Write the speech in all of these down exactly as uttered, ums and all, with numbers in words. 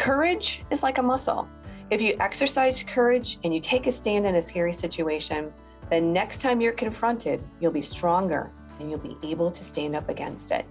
Courage is like a muscle. If you exercise courage and you take a stand in a scary situation, then next time you're confronted, you'll be stronger and you'll be able to stand up against it.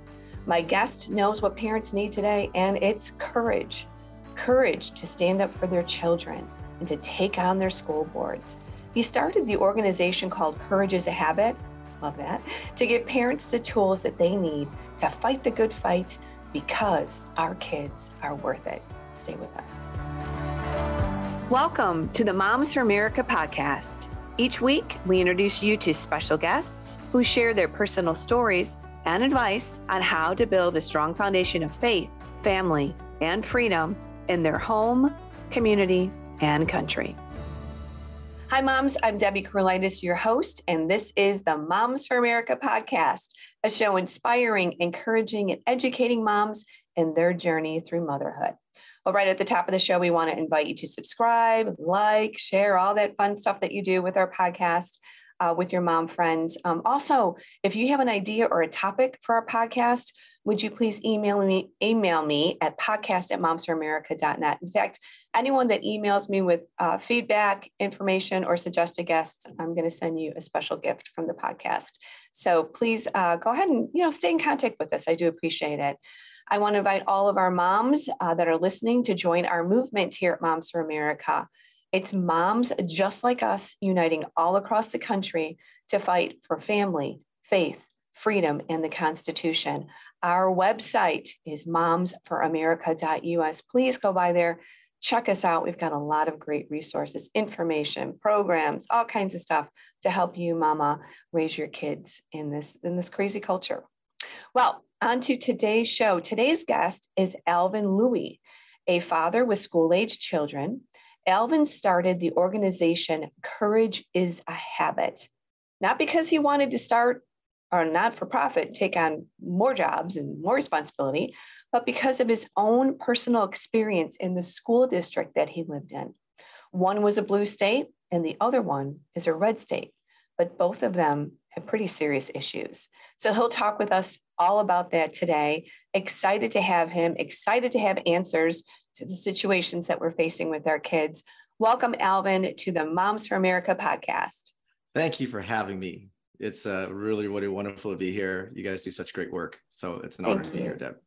My guest knows what parents need today, and it's courage. Courage to stand up for their children and to take on their school boards. He started the organization called Courage Is A Habit, love that, to give parents the tools that they need to fight the good fight, because our kids are worth it. Stay with us. Welcome to the Moms for America podcast. Each week, we introduce you to special guests who share their personal stories and advice on how to build a strong foundation of faith, family, and freedom in their home, community, and country. Hi, moms. I'm Debbie Krulitis, your host, and this is the Moms for America podcast, a show inspiring, encouraging, and educating moms in their journey through motherhood. Well, right at the top of the show, we want to invite you to subscribe, like, share, all that fun stuff that you do with our podcast, uh, with your mom friends. Um, also, if you have an idea or a topic for our podcast, would you please email me, email me at podcast at moms for america dot net. In fact, anyone that emails me with uh, feedback, information, or suggested guests, I'm going to send you a special gift from the podcast. So please uh, go ahead and, you know, stay in contact with us. I do appreciate it. I want to invite all of our moms uh, that are listening to join our movement here at Moms for America. It's moms just like us uniting all across the country to fight for family, faith, freedom, and the Constitution. Our website is moms for america dot u s. Please go by there. Check us out. We've got a lot of great resources, information, programs, all kinds of stuff to help you, mama, raise your kids in this, in this crazy culture. Well, on to today's show. Today's guest is Alvin Lui, a father with school-aged children. Alvin started the organization Courage Is A Habit, not because he wanted to start or not-for-profit take on more jobs and more responsibility, but because of his own personal experience in the school district that he lived in. One was a blue state and the other one is a red state, but both of them have pretty serious issues. So he'll talk with us all about that today. Excited to have him, excited to have answers to the situations that we're facing with our kids. Welcome, Alvin, to the Moms for America podcast. Thank you for having me. It's uh, really, really wonderful to be here. You guys do such great work. So it's an honor to be here, Deb.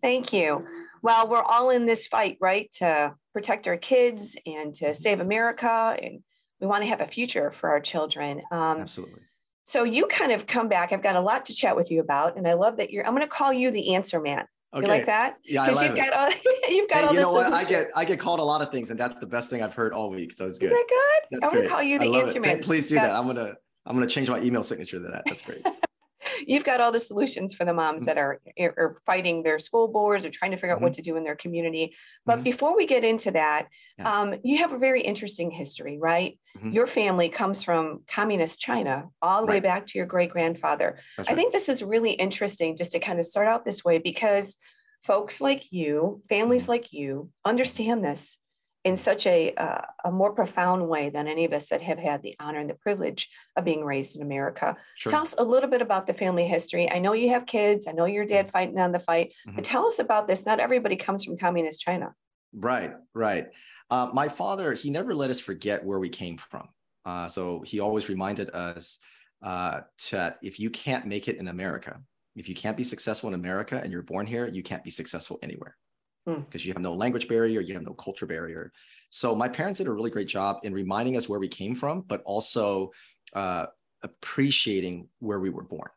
Thank you. Well, we're all in this fight, right? To protect our kids and to save America. And we want to have a future for our children. Um, Absolutely. So you kind of come back. I've got a lot to chat with you about. And I love that you're, I'm going to call you the answer man. Okay. You like that? Yeah, I love you've it. Got all, you've got hey, all you this know what? I get, I get called a lot of things, and that's the best thing I've heard all week. So it's good. Is that good? That's I'm going to call you the answer it. man. Hey, please do got, that. I'm going to. I'm going to change my email signature to that. That's great. You've got all the solutions for the moms that are, are fighting their school boards or trying to figure out mm-hmm. what to do in their community. But mm-hmm. before we get into that, yeah. um, you have a very interesting history, right? Mm-hmm. Your family comes from communist China all the right. way back to your great-grandfather. That's right. I think this is really interesting just to kind of start out this way, because folks like you, families mm-hmm. like you, understand this in such a, uh, a more profound way than any of us that have had the honor and the privilege of being raised in America. Sure. Tell us a little bit about the family history. I know you have kids. I know your dad fighting on the fight, mm-hmm. but tell us about this. Not everybody comes from communist China. Right, right. Uh, my father, he never let us forget where we came from. Uh, so he always reminded us uh, that if you can't make it in America, if you can't be successful in America and you're born here, you can't be successful anywhere, because you have no language barrier, you have no culture barrier. So my parents did a really great job in reminding us where we came from, but also uh, appreciating where we were born.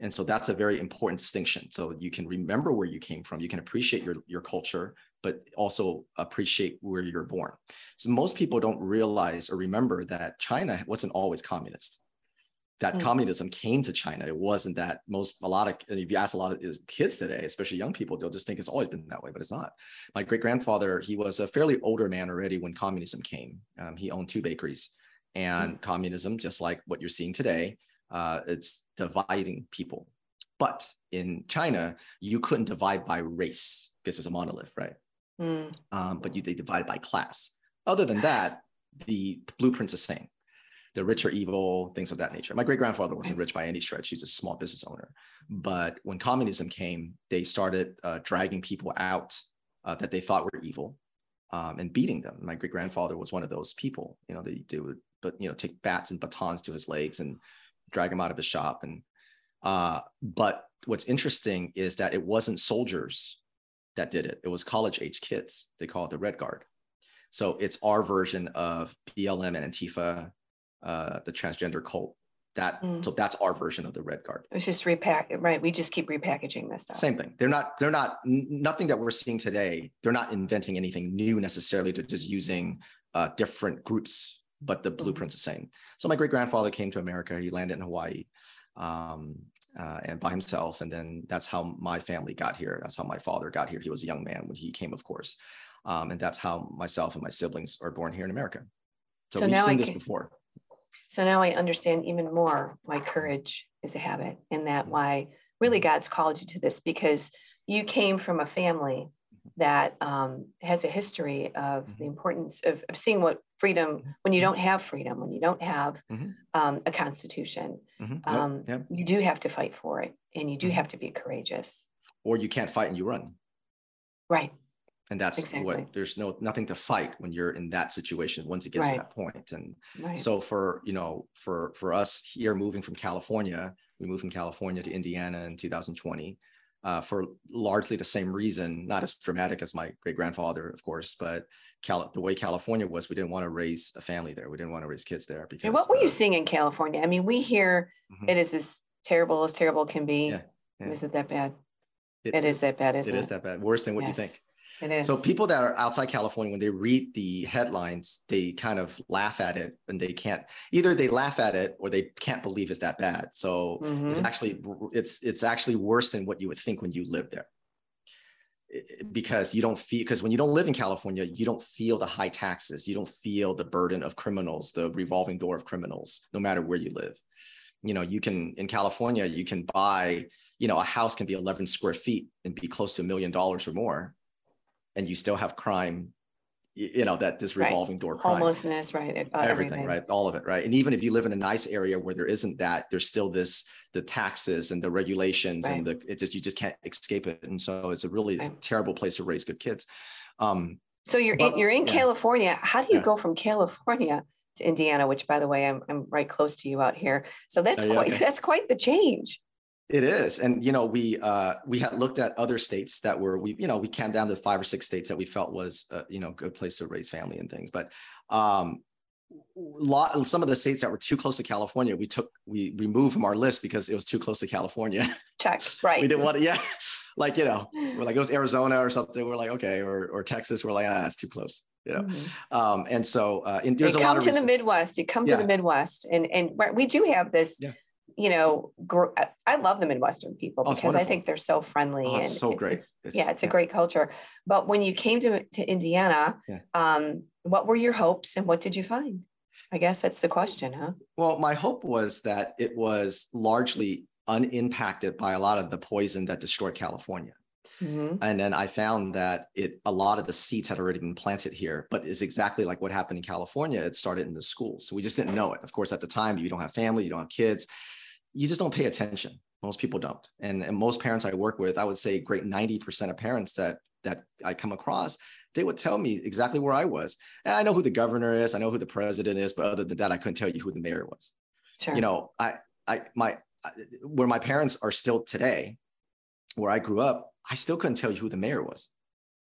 And so that's a very important distinction. So you can remember where you came from, you can appreciate your, your culture, but also appreciate where you're born. So most people don't realize or remember that China wasn't always communist. That mm-hmm. communism came to China. It wasn't that most, a lot of, and if you ask a lot of kids today, especially young people, they'll just think it's always been that way, but it's not. My great-grandfather, he was a fairly older man already when communism came. Um, he owned two bakeries, and mm-hmm. communism, just like what you're seeing today, uh, it's dividing people. But in China, you couldn't divide by race because it's a monolith, right? Mm-hmm. Um, but you, they divided by class. Other than that, the blueprint's the same. The rich are evil, things of that nature. My great-grandfather wasn't rich by any stretch. He's a small business owner. But when communism came, they started uh, dragging people out uh, that they thought were evil, um, and beating them. My great grandfather was one of those people. You know, they, they would, but you know, take bats and batons to his legs and drag him out of his shop. And uh, but what's interesting is that it wasn't soldiers that did it. It was college-age kids. They call it the Red Guard. So it's our version of B L M and Antifa, uh, the transgender cult. That mm. So that's our version of the Red Guard. It's just repack, right? We just keep repackaging this stuff. Same thing. They're not. They're not. N- nothing that we're seeing today. They're not inventing anything new necessarily. They're just using uh, different groups, but the mm. blueprint's the same. So my great grandfather came to America. He landed in Hawaii, um, uh, and by himself. And then that's how my family got here. That's how my father got here. He was a young man when he came, of course. Um, and that's how myself and my siblings are born here in America. So, so we've seen can, this before. So now I understand even more why courage is a habit, and that why really God's called you to this, because you came from a family that um, has a history of mm-hmm. the importance of, of seeing what freedom, when you don't have freedom, when you don't have mm-hmm. um, a constitution, mm-hmm. yep, um, yep. you do have to fight for it, and you do have to be courageous. Or you can't fight and you run. Right. And that's exactly. what there's no nothing to fight when you're in that situation once it gets right. to that point. And right. so for, you know, for, for us here moving from California, we moved from California to Indiana in two thousand twenty uh, for largely the same reason, not as dramatic as my great grandfather, of course, but Cal- the way California was, we didn't want to raise a family there. We didn't want to raise kids there. Because, and what were uh, you seeing in California? I mean, we hear mm-hmm. it is as terrible as terrible can be. Yeah, yeah. Is it that bad? It, it is that bad, isn't it? It is that bad. Worse than what yes. you think. It is. So people that are outside California, when they read the headlines, they kind of laugh at it, and they can't, either they laugh at it or they can't believe it's that bad. So mm-hmm. it's actually, it's, it's actually worse than what you would think when you live there, it, because you don't feel, because when you don't live in California, you don't feel the high taxes. You don't feel the burden of criminals, the revolving door of criminals, no matter where you live. You know, you can, in California, you can buy, you know, a house can be eleven square feet and be close to a million dollars or more. And you still have crime, you know, that this revolving right. door crime. Homelessness, right? It, everything, everything, right? All of it, right? And even if you live in a nice area where there isn't that, there's still this, the taxes and the regulations right. and the, it's just, you just can't escape it. And so it's a really right. terrible place to raise good kids. Um, so you're but, in, you're in yeah. California. How do you yeah. go from California to Indiana, which by the way, I'm, I'm right close to you out here. So that's oh, yeah, quite, okay. that's quite the change. It is. And, you know, we uh, we had looked at other states that were, we you know, we came down to five or six states that we felt was, uh, you know, good place to raise family and things. But um, lot, some of the states that were too close to California, we took, we removed from our list because it was too close to California. Check, right. We didn't want to, yeah. Like, you know, we're like, it was Arizona or something. We're like, okay. Or or Texas. We're like, ah, it's too close, you know? Mm-hmm. Um, and so uh, and there's you a lot of reasons. You come to the Midwest, you come yeah. to the Midwest and, and we do have this. Yeah. You know, gr- I love the Midwestern people oh, because I think they're so friendly. Oh, it's and so great. It's, it's, yeah, it's yeah. a great culture. But when you came to, to Indiana, yeah. um, what were your hopes and what did you find? I guess that's the question, huh? Well, my hope was that it was largely unimpacted by a lot of the poison that destroyed California. Mm-hmm. And then I found that it a lot of the seeds had already been planted here, but it's exactly like what happened in California. It started in the schools. So we just didn't know it. Of course, at the time, you don't have family, you don't have kids. You just don't pay attention. Most people don't. And, and most parents I work with, I would say great ninety percent of parents that that I come across, they would tell me exactly where I was. And I know who the governor is. I know who the president is. But other than that, I couldn't tell you who the mayor was. Sure. You know, I, I, my, I, where my parents are still today, where I grew up, I still couldn't tell you who the mayor was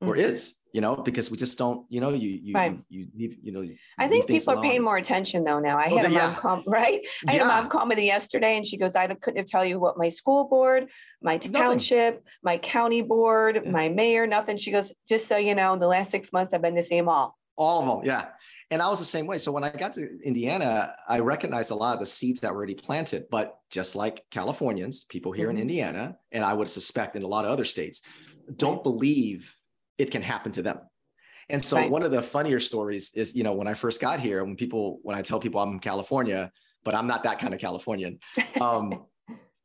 or mm-hmm. is, you know, because we just don't, you know, you, you, right. you, you, you know, you I think people are paying more attention though. Now I oh, had a mom yeah. call, right. I yeah. had a mom call me yesterday and she goes, I couldn't tell you what my school board, my township, nothing. My county board, yeah. my mayor, nothing. She goes, just so you know, in the last six months, I've been to see them all. All of them. Yeah. And I was the same way. So when I got to Indiana, I recognized a lot of the seeds that were already planted, but just like Californians, people here mm-hmm. in Indiana, and I would suspect in a lot of other states, don't believe it can happen to them. And so right. one of the funnier stories is, you know, when I first got here, when people, when I tell people I'm in California, but I'm not that kind of Californian, um,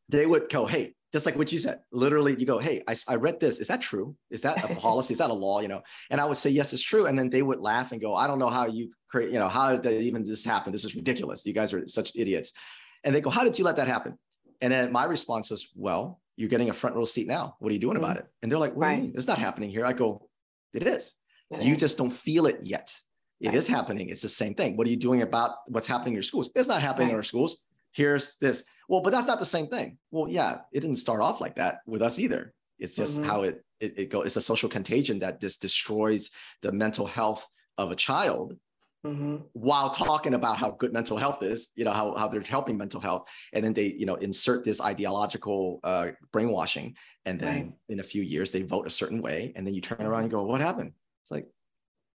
they would go, hey, just like what you said, literally you go, hey, I, I read this. Is that true? Is that a policy? Is that a law? You know? And I would say, yes, it's true. And then they would laugh and go, I don't know how you create, you know, how did even this happen? This is ridiculous. You guys are such idiots. And they go, how did you let that happen? And then my response was, well, you're getting a front row seat now. What are you doing mm-hmm. about it? And they're like, what right. do you mean? It's not happening here. I go, It is. Yeah. You just don't feel it yet. It right. is happening. It's the same thing. What are you doing about what's happening in your schools? It's not happening right. in our schools. Here's this. Well, but that's not the same thing. Well, yeah, it didn't start off like that with us either. It's just mm-hmm. how it, it, it goes. It's a social contagion that just destroys the mental health of a child mm-hmm. while talking about how good mental health is, you know, how, how they're helping mental health. And then they, you know, insert this ideological uh, brainwashing. And then right. in a few years, they vote a certain way. And then you turn around and go, what happened? It's like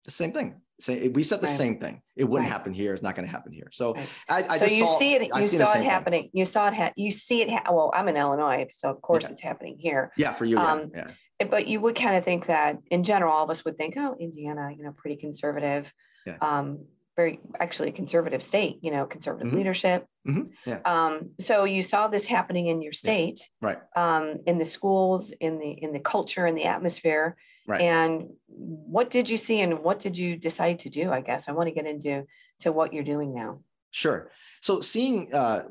the same thing. Say we said the right. same thing. It wouldn't right. happen here. It's not going to happen here. So right. I, I so just you saw, see it. You saw it happening. Thing. You saw it. Ha- you see it. Ha- well, I'm in Illinois, so of course okay. it's happening here. Yeah, for you. Um, yeah. Yeah. But you would kind of think that in general, all of us would think, oh, Indiana, you know, pretty conservative, yeah. um, very actually conservative state, you know, conservative mm-hmm. leadership. Mm-hmm. Yeah. Um, so you saw this happening in your state, yeah. right? Um, in the schools, in the in the culture, in the atmosphere. Right. And what did you see and what did you decide to do? I guess I want to get into to what you're doing now. Sure. So seeing, uh,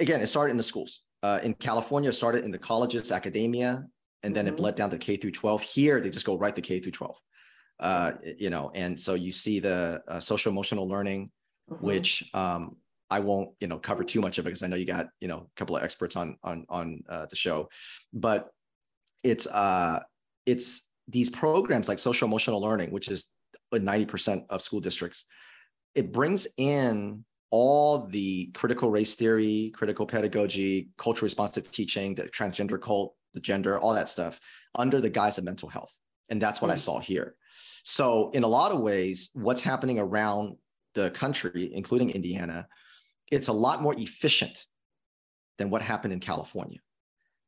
again, it started in the schools. Uh, in California, it started in the colleges, academia, and then mm-hmm. it bled down to K through twelve. Here, they just go right to K through twelve, uh, you know, and so you see the uh, social emotional learning, mm-hmm. which um, I won't, you know, cover too much of it because I know you got, you know, a couple of experts on, on, on uh, the show, but it's, uh, it's, these programs like social emotional learning, which is ninety percent of school districts, it brings in all the critical race theory, critical pedagogy, culturally responsive teaching, the transgender cult, the gender, all that stuff under the guise of mental health. And that's what mm-hmm. I saw here. So in a lot of ways, what's happening around the country, including Indiana, it's a lot more efficient than what happened in California.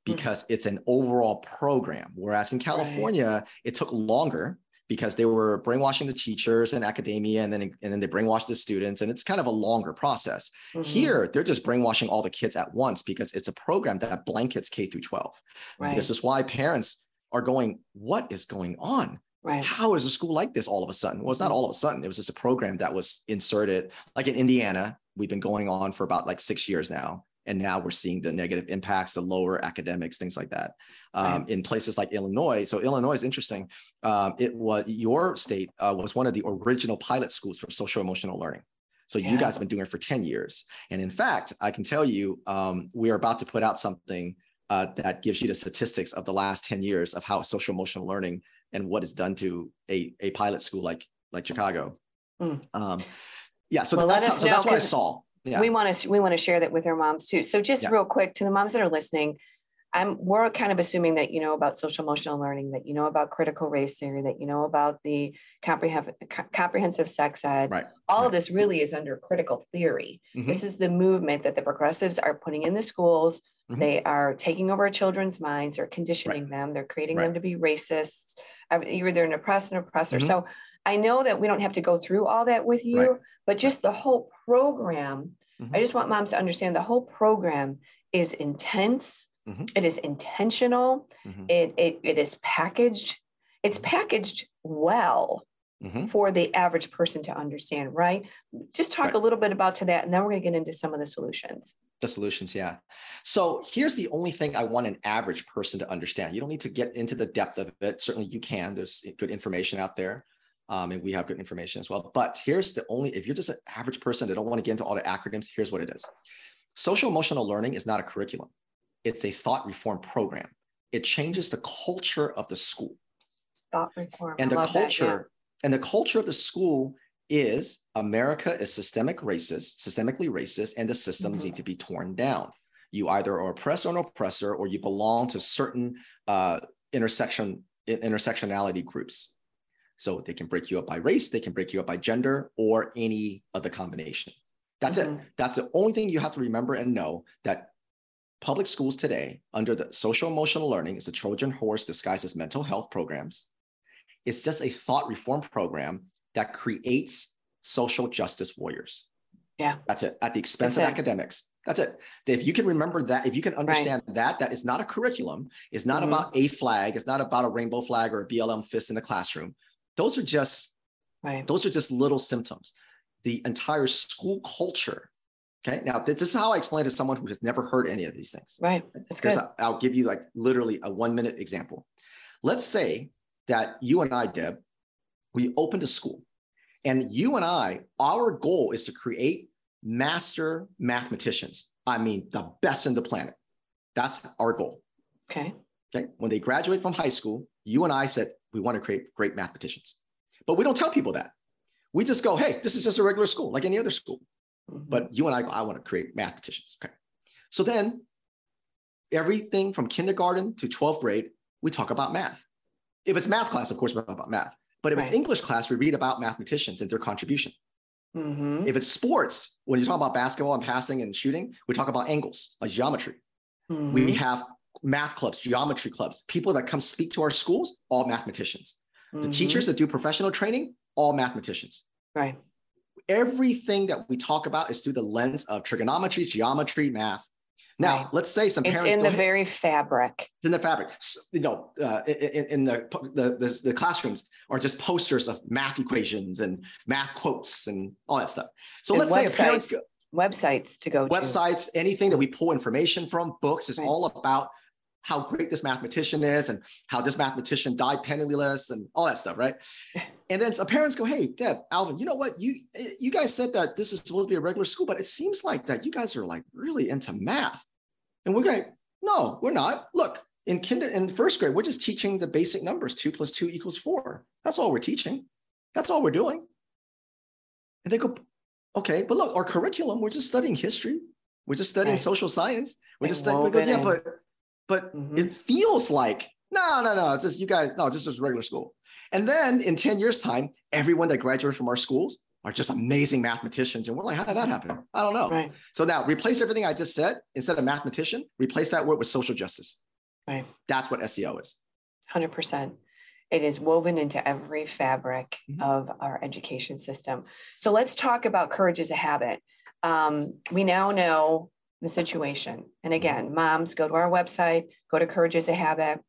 Because it's an overall program. Whereas in California, right. it took longer because they were brainwashing the teachers and academia, and then, and then they brainwashed the students. And it's kind of a longer process. Mm-hmm. Here, they're just brainwashing all the kids at once because it's a program that blankets K through twelve. Right. This is why parents are going, what is going on? Right. How is a school like this all of a sudden? Well, it's not all of a sudden. It was just a program that was inserted. Like in Indiana, we've been going on for about like six years now. And now we're seeing the negative impacts, the lower academics, things like that um, right. in places like Illinois. So Illinois is interesting. Um, it was your state uh, was one of the original pilot schools for social emotional learning. So yeah. you guys have been doing it for ten years. And in fact, I can tell you, um, we are about to put out something uh, that gives you the statistics of the last ten years of how social emotional learning and what is done to a, a pilot school like, like Chicago. Mm. Um, yeah, so, well, that's, how, so know, that's what I saw. Yeah. We want to we want to share that with our moms too. So just yeah. real quick to the moms that are listening, I'm we're kind of assuming that you know about social emotional learning, that you know about critical race theory, that you know about the comprehensive comprehensive sex ed. Right. All right. of this really is under critical theory. Mm-hmm. This is the movement that the progressives are putting in the schools. Mm-hmm. They are taking over children's minds, they're conditioning right. them, they're creating right. them to be racists. Either they're an oppressed and oppressor. Mm-hmm. So I know that we don't have to go through all that with you, right. but just the whole program, mm-hmm. I just want moms to understand the whole program is intense. Mm-hmm. It is intentional. Mm-hmm. It, it, it is packaged. It's packaged well mm-hmm. for the average person to understand, right? Just talk right. a little bit about to that. And then we're going to get into some of the solutions. The solutions. Yeah. So here's the only thing I want an average person to understand. You don't need to get into the depth of it. Certainly you can, there's good information out there. Um, and we have good information as well. But here's the only, if you're just an average person that don't want to get into all the acronyms, here's what it is. Social emotional learning is not a curriculum. It's a thought reform program. It changes the culture of the school. Thought reform. And the culture, that, yeah. and the culture of the school is America is systemic racist, systemically racist, and the systems mm-hmm. need to be torn down. You either are oppressed or an oppressor, or you belong to certain uh, intersection intersectionality groups. So they can break you up by race, they can break you up by gender, or any other combination. That's mm-hmm. it. That's the only thing you have to remember and know, that public schools today, under the social emotional learning, is a Trojan horse disguised as mental health programs. It's just a thought reform program that creates social justice warriors. Yeah. That's it. At the expense that's of it. Academics. That's it. If you can remember that, if you can understand right. that, that it's not a curriculum, it's not mm-hmm. about a flag, it's not about a rainbow flag or a B L M fist in the classroom. Those are just, right. those are just little symptoms. The entire school culture. Okay. Now this is how I explain to someone who has never heard any of these things. Right. That's good. A, I'll give you like literally a one minute example. Let's say that you and I, Deb, We opened a school. And you and I, our goal is to create master mathematicians. I mean, the best in the planet. That's our goal. Okay. Okay. When they graduate from high school, you and I said, we want to create great mathematicians. But we don't tell people that. We just go, hey, this is just a regular school, like any other school. Mm-hmm. But you and I go, I want to create mathematicians. Okay. So then everything from kindergarten to twelfth grade, we talk about math. If it's math class, of course, we talk about math. But if right. it's English class, we read about mathematicians and their contribution. Mm-hmm. If it's sports, when you talk about basketball and passing and shooting, we talk about angles, like geometry. Mm-hmm. We have math clubs, geometry clubs, people that come speak to our schools, all mathematicians. Mm-hmm. The teachers that do professional training, all mathematicians. Right. Everything that we talk about is through the lens of trigonometry, geometry, math. Now, right. let's say some it's parents- It's in the ahead. very fabric. It's in the fabric. So, you know, uh, in, in the, the, the, the classrooms are just posters of math equations and math quotes and all that stuff. So and let's websites, say a parent's- go, Websites to go websites, to. Websites, anything that we pull information from, books, is right. all about how great this mathematician is and how this mathematician died penniless and all that stuff, right? And then some parents go, hey, Deb, Alvin, you know what? You you guys said that this is supposed to be a regular school, but it seems like that you guys are like really into math. And we're like, no, we're not. Look, in kinder, in first grade, we're just teaching the basic numbers. Two plus two equals four. That's all we're teaching. That's all we're doing. And they go, okay, but look, our curriculum, we're just studying history. We're just studying right. social science. We're and just studying, we go, yeah, in. but, but mm-hmm. it feels like, no, no, no, it's just you guys, no, this is regular school. And then in ten years time, everyone that graduates from our schools are just amazing mathematicians. And we're like, how did that happen? I don't know. Right. So now replace everything I just said. Instead of mathematician, replace that word with social justice. Right. That's what S E O is. one hundred percent. It is woven into every fabric mm-hmm. of our education system. So let's talk about Courage Is a Habit. Um, we now know the situation. And again, moms, go to our website, go to Courage Is a Habit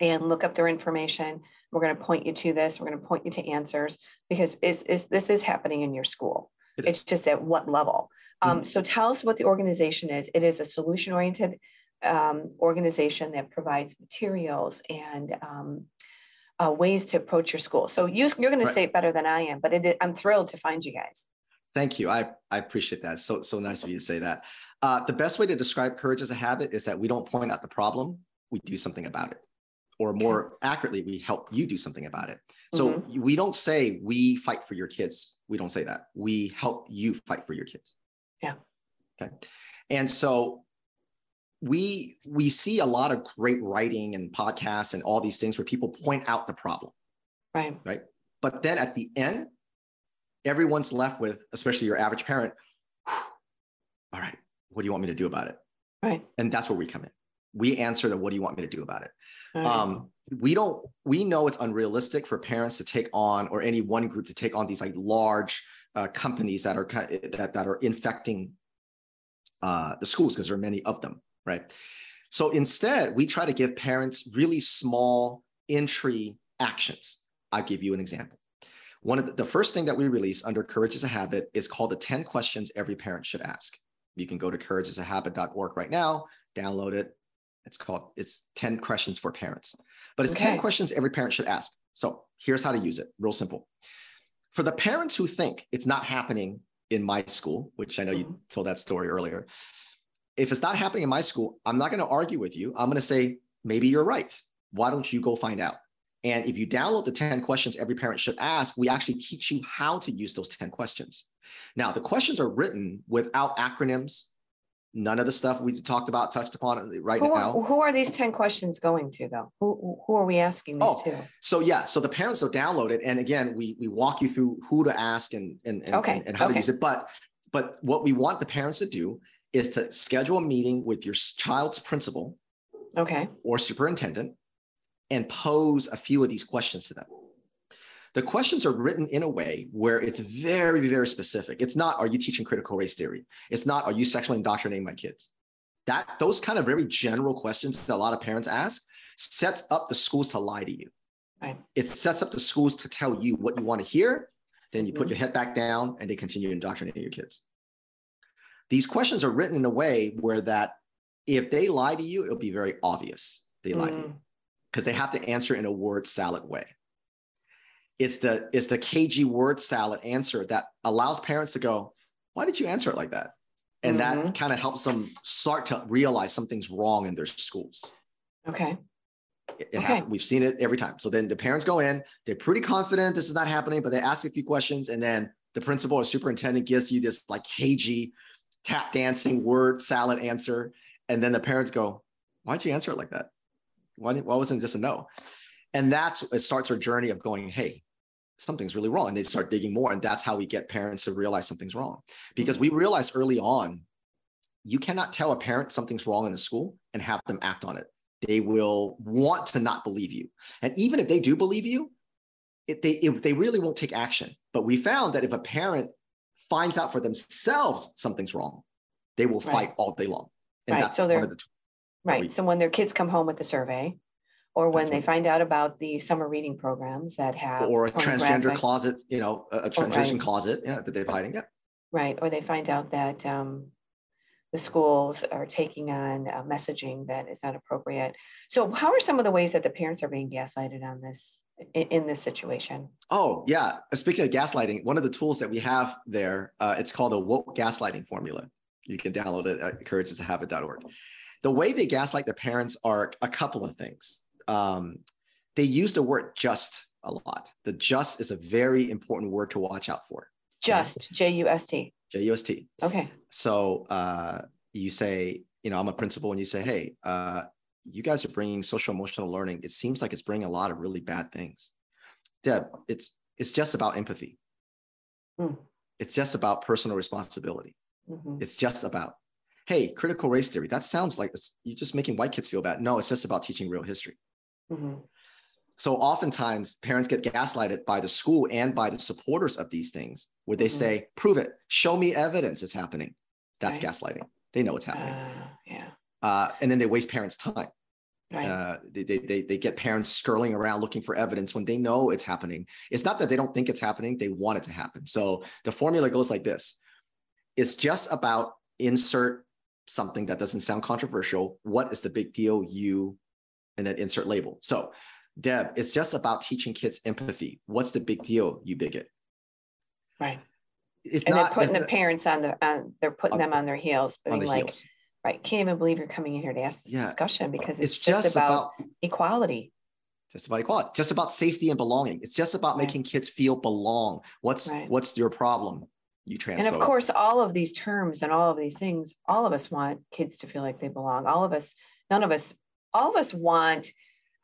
and look up their information. We're going to point you to this. We're going to point you to answers because it's, it's, this is happening in your school. It it's just at what level. Um, mm-hmm. So tell us what the organization is. It is a solution-oriented um, organization that provides materials and um, uh, ways to approach your school. So you, you're going right. to say it better than I am, but it, I'm thrilled to find you guys. Thank you. I, I appreciate that. So, so nice of you to say that. Uh, the best way to describe Courage As a Habit is that we don't point out the problem. We do something about it. Or more accurately, we help you do something about it. So mm-hmm. we don't say we fight for your kids. We don't say that. We help you fight for your kids. Yeah. Okay. And so we we see a lot of great writing and podcasts and all these things where people point out the problem. Right. Right. But then at the end, everyone's left with, especially your average parent, all right, what do you want me to do about it? Right. And that's where we come in. We answer to what do you want me to do about it? Right. Um, we don't, we know it's unrealistic for parents to take on, or any one group to take on these like large uh, companies that are, that, that are infecting uh, the schools because there are many of them, right? So instead, we try to give parents really small entry actions. I'll give you an example. One of the, the first thing that we release under Courage Is a Habit is called the ten questions every parent should ask. You can go to courage is a habit dot org right now, download it. It's called, it's ten questions for parents, but it's okay. ten questions every parent should ask. So here's how to use it. Real simple. For the parents who think it's not happening in my school, which I know mm-hmm. you told that story earlier. If it's not happening in my school, I'm not going to argue with you. I'm going to say, maybe you're right. Why don't you go find out? And if you download the ten questions every parent should ask, we actually teach you how to use those ten questions. Now, the questions are written without acronyms. None of the stuff we talked about, touched upon right who are, now. Who are these ten questions going to though? Who who are we asking these oh, to? So yeah, so the parents will download it. And again, we we walk you through who to ask and and, and, okay. and, and how okay. to use it. But but what we want the parents to do is to schedule a meeting with your child's principal okay. or superintendent and pose a few of these questions to them. The questions are written in a way where it's very, very specific. It's not, are you teaching critical race theory? It's not, are you sexually indoctrinating my kids? That, those kind of very general questions that a lot of parents ask sets up the schools to lie to you. Right. It sets up the schools to tell you what you want to hear. Then you put your head back down and they continue indoctrinating your kids. These questions are written in a way where that if they lie to you, it'll be very obvious they lie mm. to you because they have to answer in a word salad way. It's the, it's the K G word salad answer that allows parents to go, why did you answer it like that? And mm-hmm. that kind of helps them start to realize something's wrong in their schools. Okay. It, it okay. We've seen it every time. So then the parents go in, they're pretty confident this is not happening, but they ask a few questions. And then the principal or superintendent gives you this like K G tap dancing word salad answer. And then the parents go, why'd you answer it like that? Why, didn't, why wasn't it just a no? And that's, it starts our journey of going, hey, something's really wrong. And they start digging more. And that's how we get parents to realize something's wrong. Because we realized early on, you cannot tell a parent something's wrong in the school and have them act on it. They will want to not believe you. And even if they do believe you, it, they, it, they really won't take action. But we found that if a parent finds out for themselves something's wrong, they will fight right. all day long. And right. that's so one of the tw- Right. We, so when their kids come home with the survey, or when they find out about the summer reading programs that have, or a transgender closet, you know, a, a transition oh, right. closet yeah, that they're hiding. Yeah. Right. Or they find out that um, the schools are taking on uh, messaging that is not appropriate. So how are some of the ways that the parents are being gaslighted on this in, in this situation? Oh yeah. Speaking of gaslighting, one of the tools that we have there, uh, it's called a woke gaslighting formula. You can download it at courage is a habit dot org. The way they gaslight the parents are a couple of things. Um, they use the word just a lot. The just is a very important word to watch out for. Just, J U S T. J U S T. Okay. So uh, you say, you know, I'm a principal, and you say, hey, uh, you guys are bringing social emotional learning. It seems like it's bringing a lot of really bad things. Deb, it's, it's just about empathy. Mm. It's just about personal responsibility. Mm-hmm. It's just about, hey, critical race theory, that sounds like you're just making white kids feel bad. No, it's just about teaching real history. Mm-hmm. So oftentimes parents get gaslighted by the school and by the supporters of these things, where they mm-hmm. say, prove it, show me evidence it's happening. That's right. gaslighting. They know it's happening. Uh, yeah. Uh, and then they waste parents' time. Right. Uh, they, they, they get parents skirling around looking for evidence when they know it's happening. It's not that they don't think it's happening. They want it to happen. So the formula goes like this. It's just about insert something that doesn't sound controversial. What is the big deal? You, and then insert label. So, Deb, it's just about teaching kids empathy. What's the big deal, you bigot? Right. It's and not, they're putting the parents on the, on, they're putting on, them on their heels, but like, heels. Right, can't even believe you're coming in here to ask this yeah. discussion, because it's, it's just, just about, about equality. Just about equality. Just about safety and belonging. It's just about right. making kids feel belong. What's right. what's your problem? You transfer. And of course, all of these terms and all of these things, all of us want kids to feel like they belong. All of us, none of us, all of us want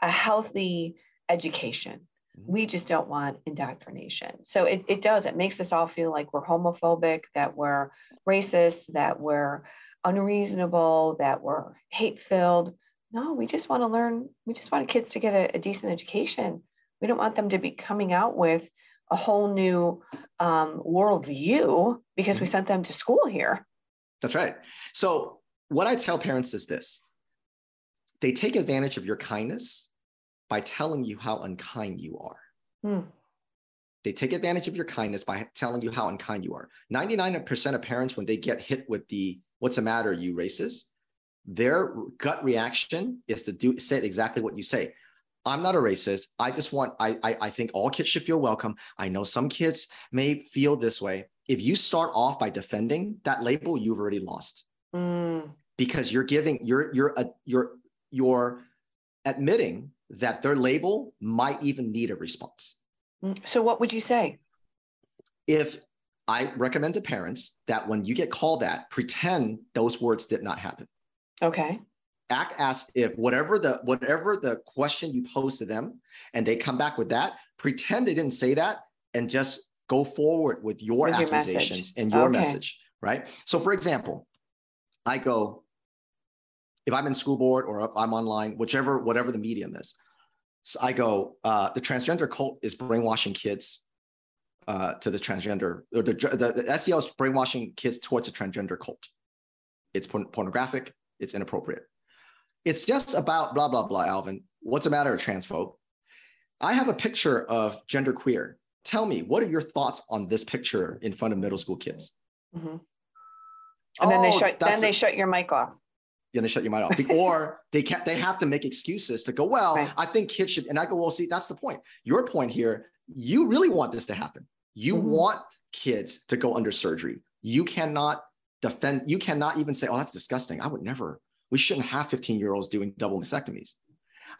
a healthy education. Mm-hmm. We just don't want indoctrination. So it, it does, it makes us all feel like we're homophobic, that we're racist, that we're unreasonable, that we're hate-filled. No, we just want to learn. We just want kids to get a, a decent education. We don't want them to be coming out with a whole new um, worldview because we sent them to school here. That's right. So what I tell parents is this. They take advantage of your kindness by telling you how unkind you are. Hmm. They take advantage of your kindness by telling you how unkind you are. ninety-nine percent of parents, when they get hit with the, what's the matter, you racist, their gut reaction is to do say exactly what you say. I'm not a racist. I just want, I, I I think all kids should feel welcome. I know some kids may feel this way. If you start off by defending that label, you've already lost. Mm. Because you're giving, you're, you're, a, you're, you're admitting that their label might even need a response. So what would you say? If I recommend to parents that when you get called that, pretend those words did not happen. Okay. Act as if whatever the whatever the question you pose to them, and they come back with that, pretend they didn't say that, and just go forward with your with accusations your and your okay. message, right? So for example, I go, if I'm in school board or if I'm online, whichever, whatever the medium is, so I go, uh, the transgender cult is brainwashing kids uh, to the transgender, or the, the, the S E L is brainwashing kids towards a transgender cult. It's porn- pornographic, it's inappropriate. It's just about blah, blah, blah, Alvin. What's the matter, transphobe? I have a picture of genderqueer. Tell me, what are your thoughts on this picture in front of middle school kids? Mm-hmm. And oh, then they shut, then they shut your mic off. Then they shut your mic off. Or they can't, they have to make excuses to go, well, right. I think kids should, and I go, well, see, that's the point. Your point here, you really want this to happen. You mm-hmm. want kids to go under surgery. You cannot defend, you cannot even say, oh, that's disgusting. I would never, we shouldn't have fifteen year olds doing double mastectomies.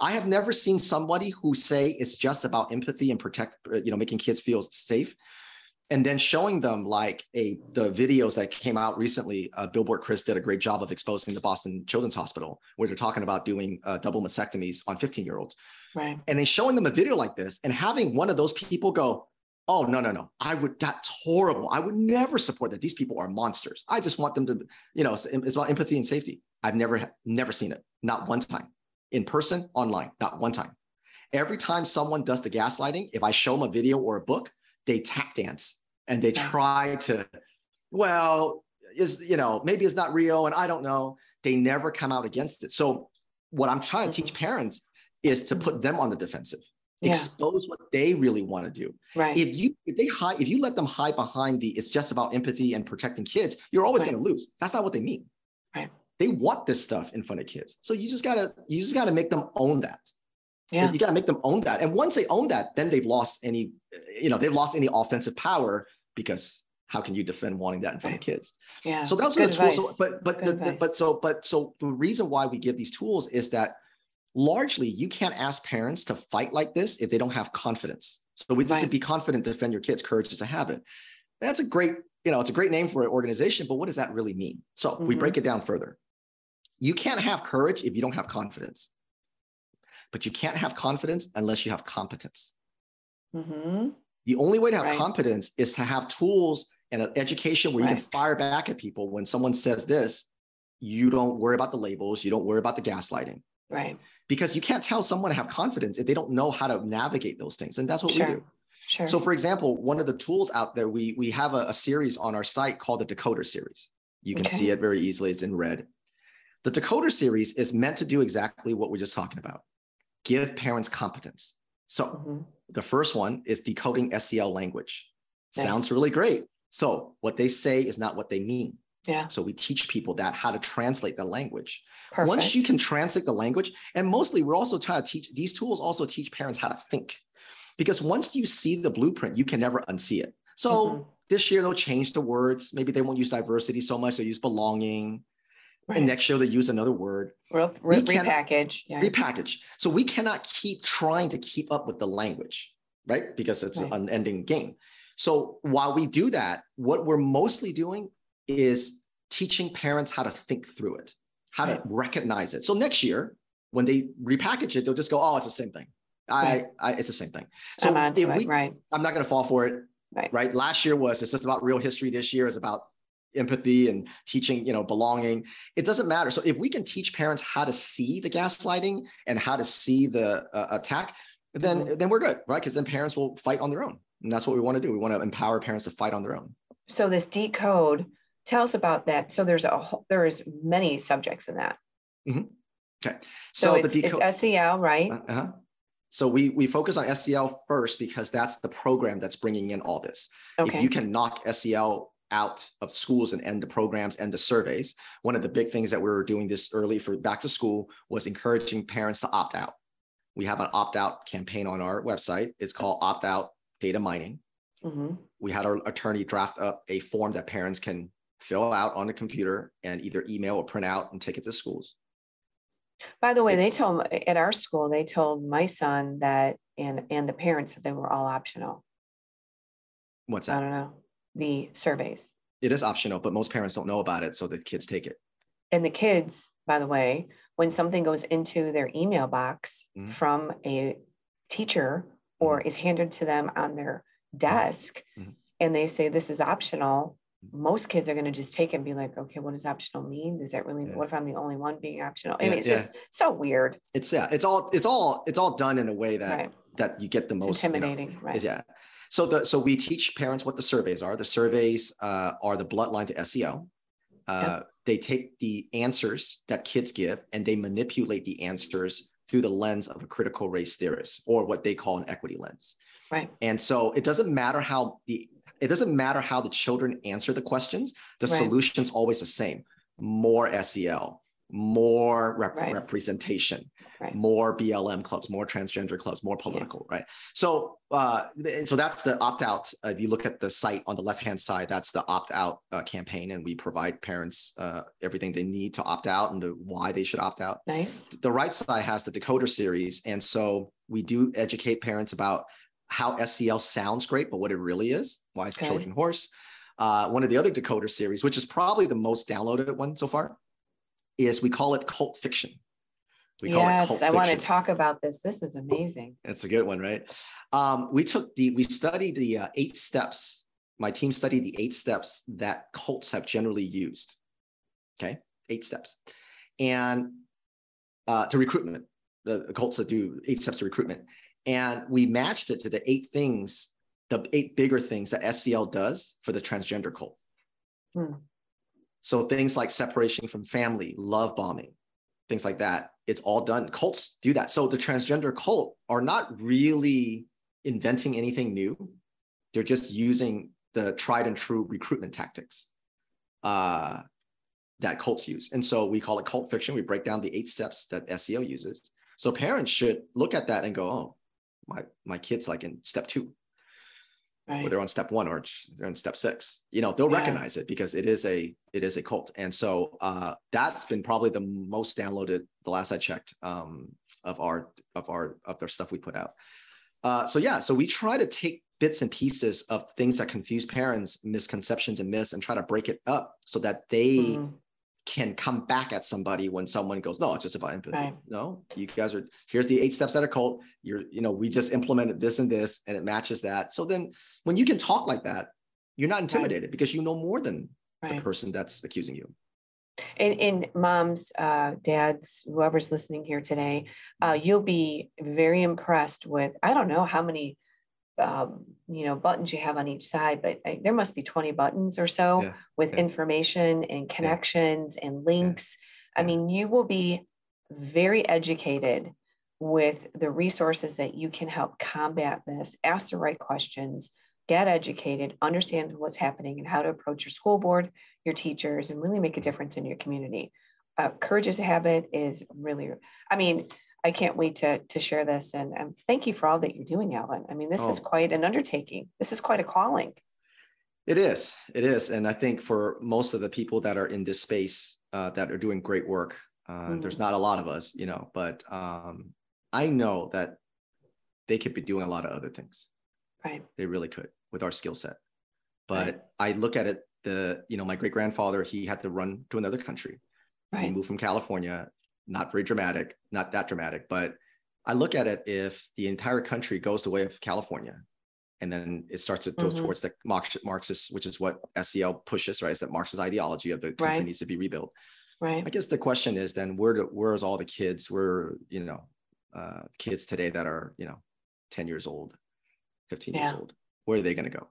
I have never seen somebody who say it's just about empathy and protect, you know, making kids feel safe. And then showing them like a, the videos that came out recently, uh, Billboard Chris did a great job of exposing the Boston Children's Hospital, where they're talking about doing uh, double mastectomies on fifteen year olds. Right. And then showing them a video like this and having one of those people go, oh, no, no, no, I would, that's horrible. I would never support that. These people are monsters. I just want them to, you know, it's, it's about empathy and safety. I've never, never seen it. Not one time. In person, online, not one time. Every time someone does the gaslighting, if I show them a video or a book, they tap dance. And they try to, well, is, you know, maybe it's not real. And I don't know. They never come out against it. So what I'm trying to teach parents is to put them on the defensive, yeah. expose what they really want to do. Right. If you, if they hide, if you let them hide behind the, it's just about empathy and protecting kids, you're always right. going to lose. That's not what they mean. Right. They want this stuff in front of kids. So you just gotta, you just gotta make them own that. Yeah. You gotta make them own that. And once they own that, then they've lost any, you know, they've lost any offensive power. Because how can you defend wanting that in front right. of kids? Yeah. So those are the tools. So, but but the, the, but so but so the reason why we give these tools is that largely you can't ask parents to fight like this if they don't have confidence. So we just right. be confident, defend your kids. Courage is a habit. That's a great, you know, it's a great name for an organization. But what does that really mean? So mm-hmm. we break it down further. You can't have courage if you don't have confidence. But you can't have confidence unless you have competence. Mm-hmm. The only way to have right. competence is to have tools and an education where right. you can fire back at people. When someone says this, you don't worry about the labels. You don't worry about the gaslighting. Right. Because you can't tell someone to have confidence if they don't know how to navigate those things. And that's what sure. we do. Sure. So for example, one of the tools out there, we, we have a, a series on our site called the Decoder series. You can okay. see it very easily. It's in red. The Decoder series is meant to do exactly what we're just talking about. Give parents competence. So mm-hmm. the first one is decoding S E L language. Nice. Sounds really great. So what they say is not what they mean. Yeah. So we teach people that, how to translate the language. Perfect. Once you can translate the language, and mostly we're also trying to teach, these tools also teach parents how to think. Because once you see the blueprint, you can never unsee it. So mm-hmm. this year they'll change the words. Maybe they won't use diversity so much. They'll use belonging. Right. And next year they use another word. Re- re- we repackage. Yeah. Repackage. So we cannot keep trying to keep up with the language, right? Because it's right. an unending game. So while we do that, what we're mostly doing is teaching parents how to think through it, how right. to recognize it. So next year, when they repackage it, they'll just go, oh, it's the same thing. I, I it's the same thing. So I'm, if we, right. I'm not going to fall for it, right. right? Last year was, it's just about real history. This year is about empathy and teaching, you know, belonging. It doesn't matter. So if we can teach parents how to see the gaslighting and how to see the uh, attack, then, mm-hmm. then we're good, right? Because then parents will fight on their own. And that's what we want to do. We want to empower parents to fight on their own. So this decode, tell us about that. So there's a whole, there is many subjects in that. Mm-hmm. Okay. So, so it's, the decode, it's S E L, right? Uh-huh. So we, we focus on S E L first because that's the program that's bringing in all this. Okay. If you can knock S E L out of schools and end the programs and the surveys. One of the big things that we were doing this early for back to school was encouraging parents to opt out. We have an opt out campaign on our website. It's called Opt Out Data Mining. Mm-hmm. We had our attorney draft up a form that parents can fill out on the computer and either email or print out and take it to schools. By the way, it's, they told at our school, they told my son that, and, and the parents that they were all optional. What's that? I don't know. The surveys. It is optional, but most parents don't know about it. So the kids take it. And the kids, by the way, when something goes into their email box mm-hmm. from a teacher or mm-hmm. is handed to them on their desk mm-hmm. and they say, this is optional. Mm-hmm. Most kids are going to just take it and be like, okay, what does optional mean? Does that really, yeah. what if I'm the only one being optional? I mean, yeah, it's yeah. just so weird. It's yeah, it's all, it's all, it's all done in a way that, right. that you get the it's most intimidating. You know, right. Yeah. So the so we teach parents what the surveys are. The surveys uh, are the bloodline to S E L. Uh, yep. They take the answers that kids give and they manipulate the answers through the lens of a critical race theorist, or what they call an equity lens. Right. And so it doesn't matter how the it doesn't matter how the children answer the questions. The right. solution's always the same: more S E L, more rep- right. representation, right. more B L M clubs, more transgender clubs, more political, yeah. right? So, uh, and so that's the opt-out. Uh, if you look at the site on the left-hand side, that's the opt-out uh, campaign, and we provide parents uh, everything they need to opt out and the, why they should opt out. Nice. The right side has the decoder series, and so we do educate parents about how S E L sounds great, but what it really is, why it's okay. a Trojan horse. Uh, one of the other decoder series, which is probably the most downloaded one so far, is we call it cult fiction. We call yes, it cult I fiction. want to talk about this. This is amazing. That's a good one, right? Um, we took the, we studied the uh, eight steps. My team studied the eight steps that cults have generally used. Okay, eight steps. And uh, to recruitment, the, the cults that do eight steps to recruitment. And we matched it to the eight things, the eight bigger things that S E L does for the transgender cult. Hmm. So things like separation from family, love bombing, things like that, it's all done. Cults do that. So the transgender cult are not really inventing anything new. They're just using the tried and true recruitment tactics uh, that cults use. And so we call it cult fiction. We break down the eight steps that S E L uses. So parents should look at that and go, oh, my, my kid's like in step two. Right. Or they're on step one, or they're on step six. You know, they'll yeah. recognize it because it is a it is a cult, and so uh, that's been probably the most downloaded. The last I checked, um, of our of our of their stuff we put out. Uh, so yeah, so we try to take bits and pieces of things that confuse parents, misconceptions and myths, and try to break it up so that they mm-hmm. can come back at somebody when someone goes, no, it's just about empathy. Right. No, you guys are, here's the eight steps at a cult. You're, you know, we just implemented this and this, and it matches that. So then when you can talk like that, you're not intimidated right. because you know more than right. the person that's accusing you. And, and moms, uh, dads, whoever's listening here today, uh, you'll be very impressed with, I don't know how many, um, you know, buttons you have on each side, but I, there must be twenty buttons or so yeah, with yeah. information and connections yeah. and links. Yeah. I mean, you will be very educated with the resources that you can help combat this, ask the right questions, get educated, understand what's happening and how to approach your school board, your teachers, and really make a difference in your community. Uh, Courage Is A Habit is really, I mean, I can't wait to to share this, and um, thank you for all that you're doing, Alvin. I mean, this oh. is quite an undertaking. This is quite a calling. It is. It is. And I think for most of the people that are in this space uh, that are doing great work, uh, mm. there's not a lot of us, you know, but um, I know that they could be doing a lot of other things. Right. They really could with our skill set. But right. I look at it, the, you know, my great grandfather, he had to run to another country. Right. He moved from California. Not very dramatic, not that dramatic, but I look at it, if the entire country goes the way of California, and then it starts to go mm-hmm. towards the Marxist, which is what S E L pushes, right? It's that Marxist ideology of the country right. needs to be rebuilt. Right. I guess the question is then, where do, where's all the kids, where, you know, uh, kids today that are, you know, ten years old, fifteen yeah. years old, where are they going to go?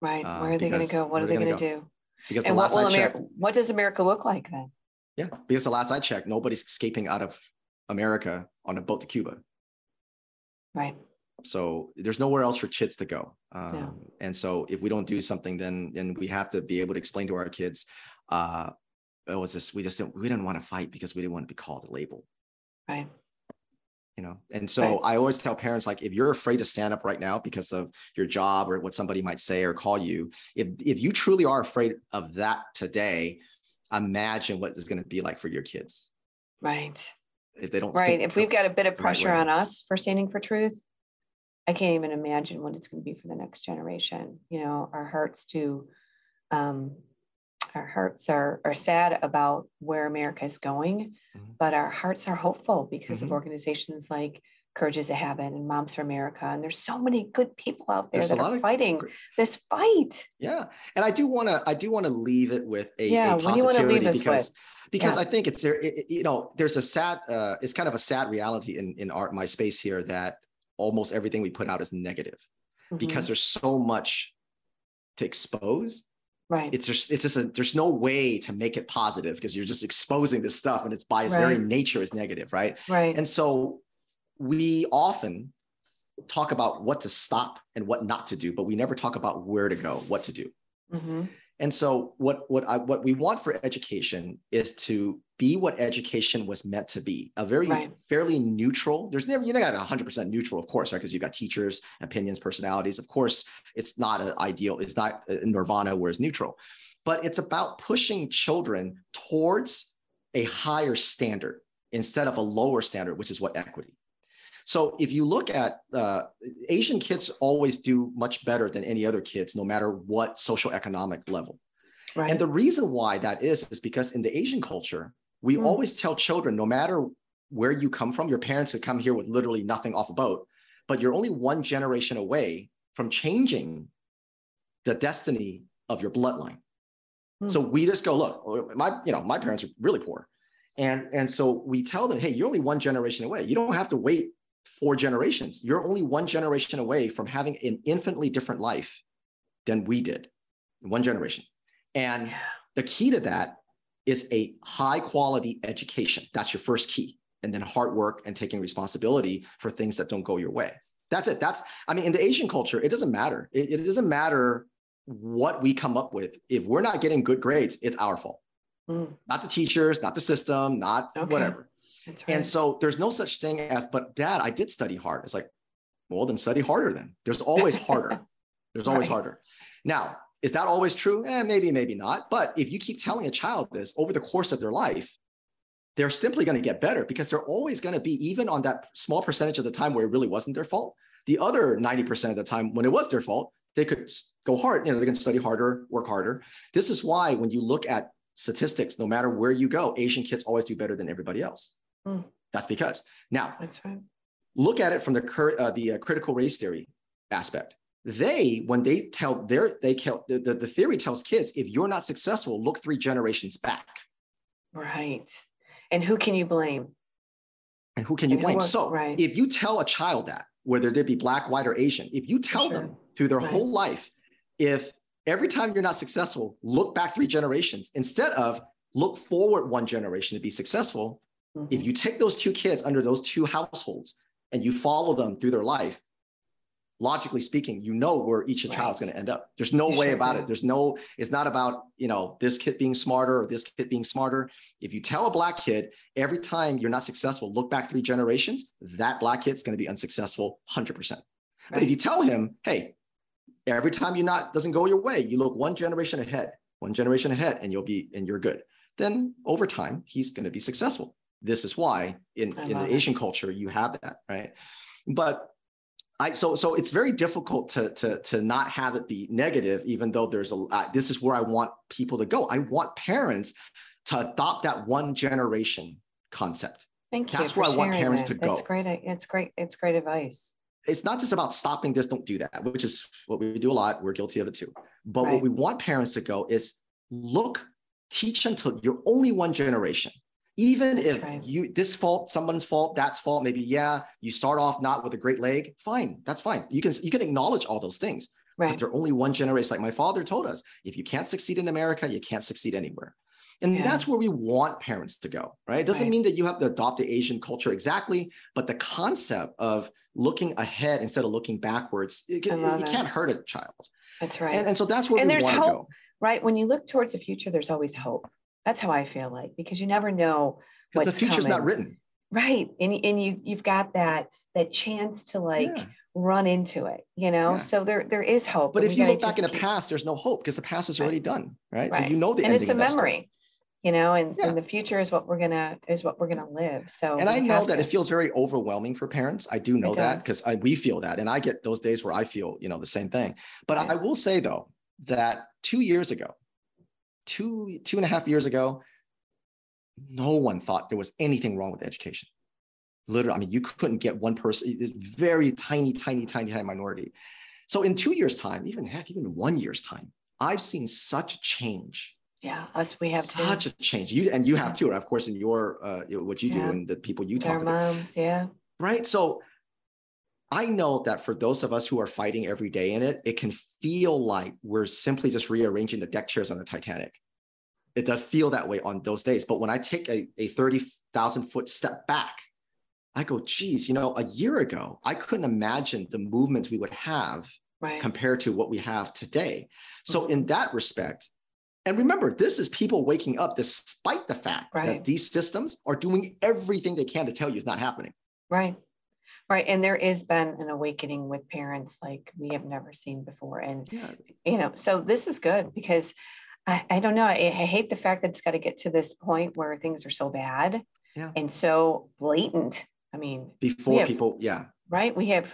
Right. Uh, where are they going to go? What are they going to do? Because and the last what, I checked, Ameri- what does America look like then? Yeah, because the last I checked, nobody's escaping out of America on a boat to Cuba. Right. So there's nowhere else for kids to go. Um, no. And so if we don't do something, then then we have to be able to explain to our kids, uh, it was just, we just didn't, we didn't want to fight because we didn't want to be called a label. Right. You know, and so right. I always tell parents, like, if you're afraid to stand up right now because of your job or what somebody might say or call you, if if you truly are afraid of that today, imagine what it's going to be like for your kids. Right. If they don't. Right. If we've got a bit of pressure on us for standing for truth, I can't even imagine what it's going to be for the next generation. You know, our hearts do, um, our hearts are, are sad about where America is going, mm-hmm. but our hearts are hopeful because mm-hmm. of organizations like Courage Is A Habit and Moms for America. And there's so many good people out there there's that are fighting of... this fight. Yeah. And I do want to, I do want to leave it with a, yeah, a positivity because, because yeah. I think it's, it, you know, there's a sad, uh, it's kind of a sad reality in, in our, my space here that almost everything we put out is negative mm-hmm. because there's so much to expose. Right. It's just, it's just a, there's no way to make it positive because you're just exposing this stuff and it's by its right. very nature is negative. Right. Right. And so we often talk about what to stop and what not to do, but we never talk about where to go, what to do. Mm-hmm. And so what what I what we want for education is to be what education was meant to be, a very right. fairly neutral. There's never, you're not one hundred percent neutral, of course, right? Because you've got teachers, opinions, personalities. Of course, it's not an ideal, it's not a nirvana where it's neutral, but it's about pushing children towards a higher standard instead of a lower standard, which is what equity. So if you look at uh, Asian kids always do much better than any other kids, no matter what social economic level. Right. And the reason why that is, is because in the Asian culture, we mm. always tell children, no matter where you come from, your parents could come here with literally nothing off a boat, but you're only one generation away from changing the destiny of your bloodline. Mm. So we just go, look, my, you know, my parents are really poor. And, and so we tell them, hey, you're only one generation away. You don't have to wait four generations. You're only one generation away from having an infinitely different life than we did in one generation. And the key to that is a high quality education. That's your first key. And then hard work and taking responsibility for things that don't go your way. That's it. That's, I mean, in the Asian culture, it doesn't matter. It, it doesn't matter what we come up with. If we're not getting good grades, it's our fault. Mm. Not the teachers, not the system, not okay. whatever. Right. And so there's no such thing as, but dad, I did study hard. It's like, well, then study harder then. There's always harder. There's always right. harder. Now, is that always true? Eh, maybe, maybe not. But if you keep telling a child this over the course of their life, they're simply going to get better because they're always going to be, even on that small percentage of the time where it really wasn't their fault, the other ninety percent of the time when it was their fault, they could go hard. You know, they can study harder, work harder. This is why when you look at statistics, no matter where you go, Asian kids always do better than everybody else. Mm. That's because now that's right. Look at it from the cur- uh, the uh, critical race theory aspect. They, when they tell their, they tell, the, the, the theory tells kids, if you're not successful, look three generations back. Right. And who can you blame? And who can you and blame? Was, so right. if you tell a child that, whether they be black, white, or Asian, if you tell sure. them through their right. whole life, if every time you're not successful, look back three generations, instead of look forward one generation to be successful. Mm-hmm. If you take those two kids under those two households and you follow them through their life, logically speaking, you know where each right. child's going to end up. There's no you way sure about do. It. There's no, it's not about, you know, this kid being smarter or this kid being smarter. If you tell a black kid, every time you're not successful, look back three generations, that black kid's going to be unsuccessful one hundred percent. Right. But if you tell him, hey, every time you're not, doesn't go your way, you look one generation ahead, one generation ahead, and you'll be, and you're good. Then over time, he's going to be successful. This is why in, in the Asian culture, you have that, right? But I, so, so it's very difficult to, to, to not have it be negative, even though there's a lot, this is where I want people to go. I want parents to adopt that one generation concept. Thank you. That's where I want parents to go. That's great. It's great. It's great advice. It's not just about stopping this, don't do that, which is what we do a lot. We're guilty of it too. But what we want parents to go is look, teach until you're only one generation. Even that's if right. you, this fault, someone's fault, that's fault, maybe, yeah, you start off not with a great leg, fine, that's fine. You can you can acknowledge all those things, right. but they're only one generation. Like my father told us, if you can't succeed in America, you can't succeed anywhere. And yeah. that's where we want parents to go, right? It doesn't right. mean that you have to adopt the Asian culture exactly, but the concept of looking ahead instead of looking backwards, it, it, it can't hurt a child. That's right. And, and so that's where and we want to go. Right, when you look towards the future, there's always hope. That's how I feel like, because you never know what's coming. Because the future's not written. Right. And, and you, you've got that, that chance to like yeah. run into it, you know? Yeah. So there, there is hope. But if you look back in the keep... past, there's no hope because the past is already done. Right. right. So you know the and ending. And it's a memory, you know, and, yeah. and the future is what we're going to, is what we're going to live. So, and I know that to... it feels very overwhelming for parents. I do know that because we feel that. And I get those days where I feel, you know, the same thing, but yeah. I will say though, that two years ago, Two, two and a half years ago, no one thought there was anything wrong with education. Literally, I mean, you couldn't get one person, it's very tiny, tiny, tiny, tiny minority. So in two years' time, even heck, even one year's time, I've seen such a change. Yeah, us, we have such too. a change. You and you yeah. have too, of course, in your uh, what you yeah. do and the people you talk to. Our moms, yeah. Right. So I know that for those of us who are fighting every day in it, it can feel like we're simply just rearranging the deck chairs on the Titanic. It does feel that way on those days. But when I take a, a thirty thousand foot step back, I go, geez, you know, a year ago, I couldn't imagine the movements we would have right. compared to what we have today. So mm-hmm. in that respect, And remember, this is people waking up despite the fact right. that these systems are doing everything they can to tell you it's not happening. Right. Right. And there has been an awakening with parents like we have never seen before. And, yeah. you know, so this is good because I, I don't know. I, I hate the fact that it's got to get to this point where things are so bad yeah. and so blatant. I mean, before have, people. Yeah. Right. We have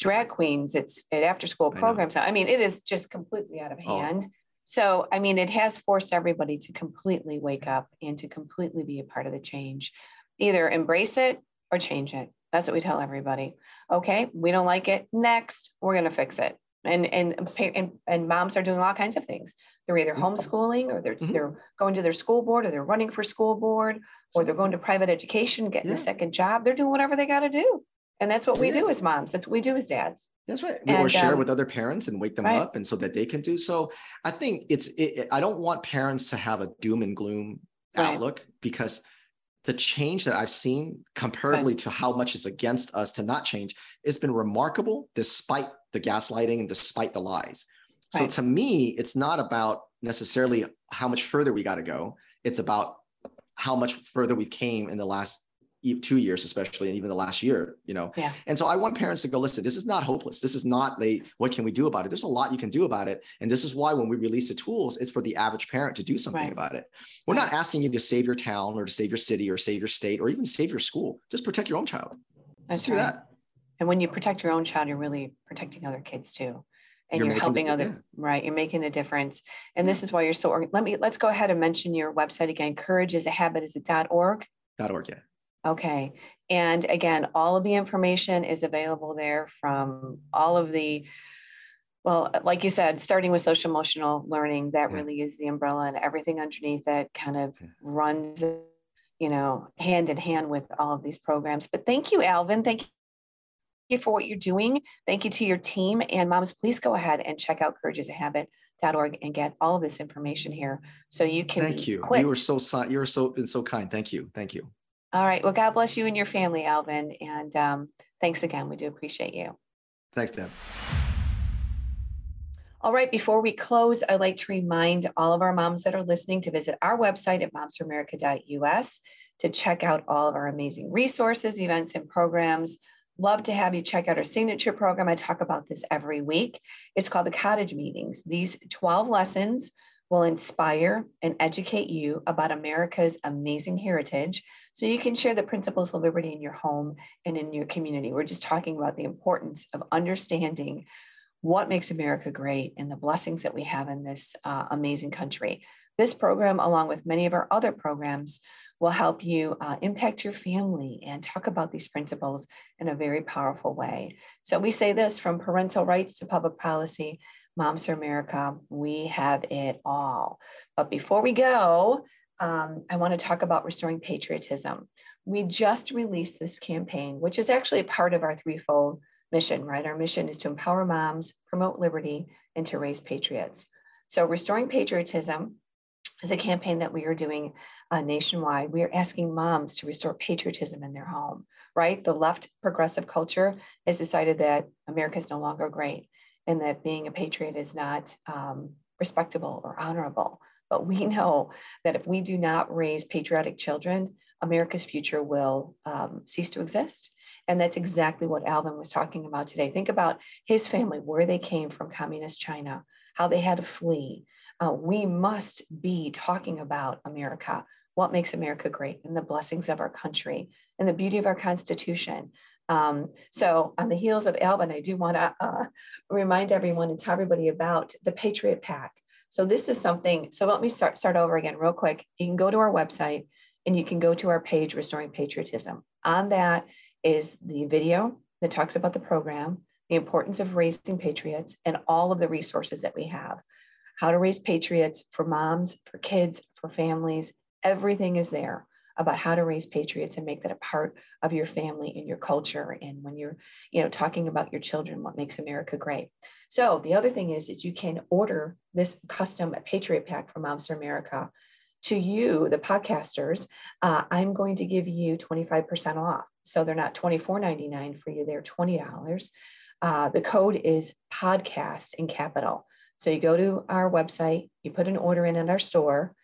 drag queens. It's at after school programs. I, I mean, it is just completely out of hand. Oh. So, I mean, it has forced everybody to completely wake up and to completely be a part of the change, either embrace it or change it. That's what we tell everybody. Okay. We don't like it. Next, we're going to fix it. And, and, and, and moms are doing all kinds of things. They're either homeschooling or they're, mm-hmm. they're going to their school board or they're running for school board or they're going to private education, getting yeah. a second job. They're doing whatever they got to do. And that's what we yeah. do as moms. That's what we do as dads. That's right. We will share um, with other parents and wake them right. up and so that they can do. So I think it's, it, I don't want parents to have a doom and gloom right. outlook, because the change that I've seen comparatively right. to how much is against us to not change, it's been remarkable despite the gaslighting and despite the lies. So right. to me, it's not about necessarily how much further we got to go. It's about how much further we came in the last two years, especially, and even the last year, you know? Yeah. And so I want parents to go, listen, this is not hopeless. This is not like, what can we do about it? There's a lot you can do about it. And this is why when we release the tools, it's for the average parent to do something right. about it. We're right. not asking you to save your town or to save your city or save your state or even save your school. Just protect your own child. That's Just do right. that. And when you protect your own child, you're really protecting other kids too. And you're, you're helping other, yeah. right. You're making a difference. And yeah. this is why you're so, let me, let's go ahead and mention your website again. Courage Is A Habit. Is it .org? .org, yeah. Okay. And again, all of the information is available there from all of the, well, like you said, starting with social emotional learning, that yeah. really is the umbrella, and everything underneath that kind of yeah. runs, you know, hand in hand with all of these programs. But thank you, Alvin. Thank you for what you're doing. Thank you to your team. And moms, please go ahead and check out courage is a habit dot org and get all of this information here so you can. Thank you. Quit. You were so, you were so, been so kind. Thank you. Thank you. All right. Well, God bless you and your family, Alvin. And um, thanks again. We do appreciate you. Thanks, Deb. All right. Before we close, I'd like to remind all of our moms that are listening to visit our website at moms for america dot U S to check out all of our amazing resources, events, and programs. Love to have you check out our signature program. I talk about this every week. It's called the Cottage Meetings. These twelve lessons will inspire and educate you about America's amazing heritage so you can share the principles of liberty in your home and in your community. We're just talking about the importance of understanding what makes America great and the blessings that we have in this uh, amazing country. This program, along with many of our other programs, will help you uh, impact your family and talk about these principles in a very powerful way. So we say this, from parental rights to public policy, Moms for America, we have it all. But before we go, um, I want to talk about restoring patriotism. We just released this campaign, which is actually part of our threefold mission, right? Our mission is to empower moms, promote liberty, and to raise patriots. So restoring patriotism is a campaign that we are doing uh, nationwide. We are asking moms to restore patriotism in their home, right? The left progressive culture has decided that America is no longer great, and that being a patriot is not um, respectable or honorable. But we know that if we do not raise patriotic children, America's future will um, cease to exist. And that's exactly what Alvin was talking about today. Think about his family, where they came from communist China, how they had to flee. Uh, we must be talking about America, what makes America great, and the blessings of our country, and the beauty of our Constitution. Um, so on the heels of Alvin, I do want to uh, remind everyone and tell everybody about the Patriot Pack. So this is something, so let me start, start over again real quick. You can go to our website and you can go to our page, Restoring Patriotism. On that is the video that talks about the program, the importance of raising patriots, and all of the resources that we have. How to raise patriots for moms, for kids, for families, everything is there about how to raise patriots and make that a part of your family and your culture. And when you're, you know, talking about your children, what makes America great. So the other thing is that you can order this custom Patriot Pack from Moms for America. To you, the podcasters, uh, I'm going to give you twenty-five percent off. So they're not twenty-four ninety-nine for you, they're twenty dollars. Uh, the code is podcast in capital. So you go to our website, you put an order in at our store,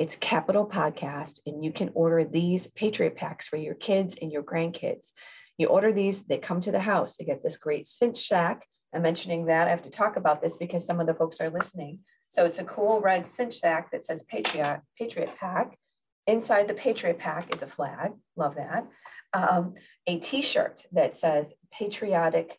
it's Capital Podcast, and you can order these Patriot Packs for your kids and your grandkids. You order these, they come to the house. They get this great cinch sack. I'm mentioning that. I have to talk about this because some of the folks are listening. So it's a cool red cinch sack that says Patriot, Patriot Pack. Inside the Patriot Pack is a flag. Love that. Um, a t-shirt that says Patriotic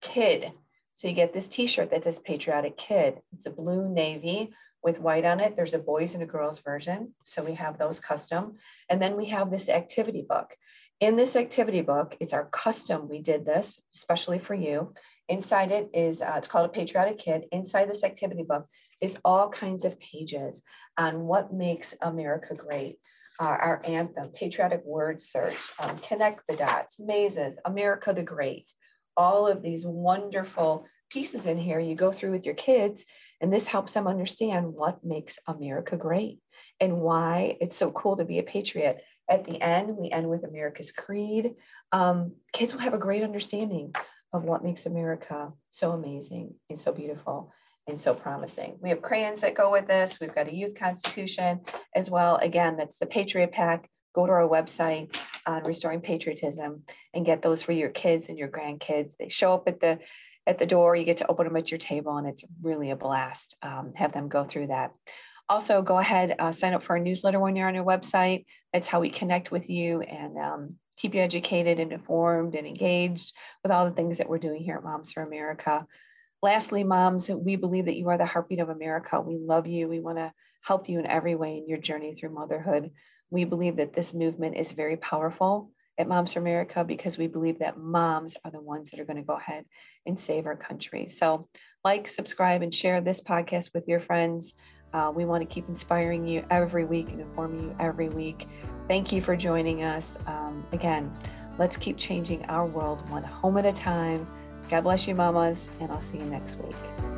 Kid. So you get this t-shirt that says Patriotic Kid. It's a blue navy with white on it. There's a boys and a girls version. So we have those custom. And then we have this activity book. In this activity book, it's our custom. We did this especially for you. Inside it is, uh, it's called a Patriotic Kid. Inside this activity book is all kinds of pages on what makes America great. Uh, our anthem, patriotic word search, um, connect the dots, mazes, America the Great. All of these wonderful pieces in here you go through with your kids, and this helps them understand what makes America great and why it's so cool to be a patriot. At the end, we end with America's creed. Um, kids will have a great understanding of what makes America so amazing and so beautiful and so promising. We have crayons that go with this. We've got a youth constitution as well. Again, that's the Patriot Pack. Go to our website on Restoring Patriotism and get those for your kids and your grandkids. They show up at the at the door. You get to open them at your table, and it's really a blast. Um, have them go through that. Also, go ahead, uh, sign up for our newsletter when you're on our website. That's how we connect with you and um, keep you educated and informed and engaged with all the things that we're doing here at Moms for America. Lastly, moms, we believe that you are the heartbeat of America. We love you. We want to help you in every way in your journey through motherhood. We believe that this movement is very powerful at Moms for America because we believe that moms are the ones that are going to go ahead and save our country. So like, subscribe, and share this podcast with your friends. Uh, we want to keep inspiring you every week and informing you every week. Thank you for joining us. Um, again, let's keep changing our world one home at a time. God bless you, mamas, and I'll see you next week.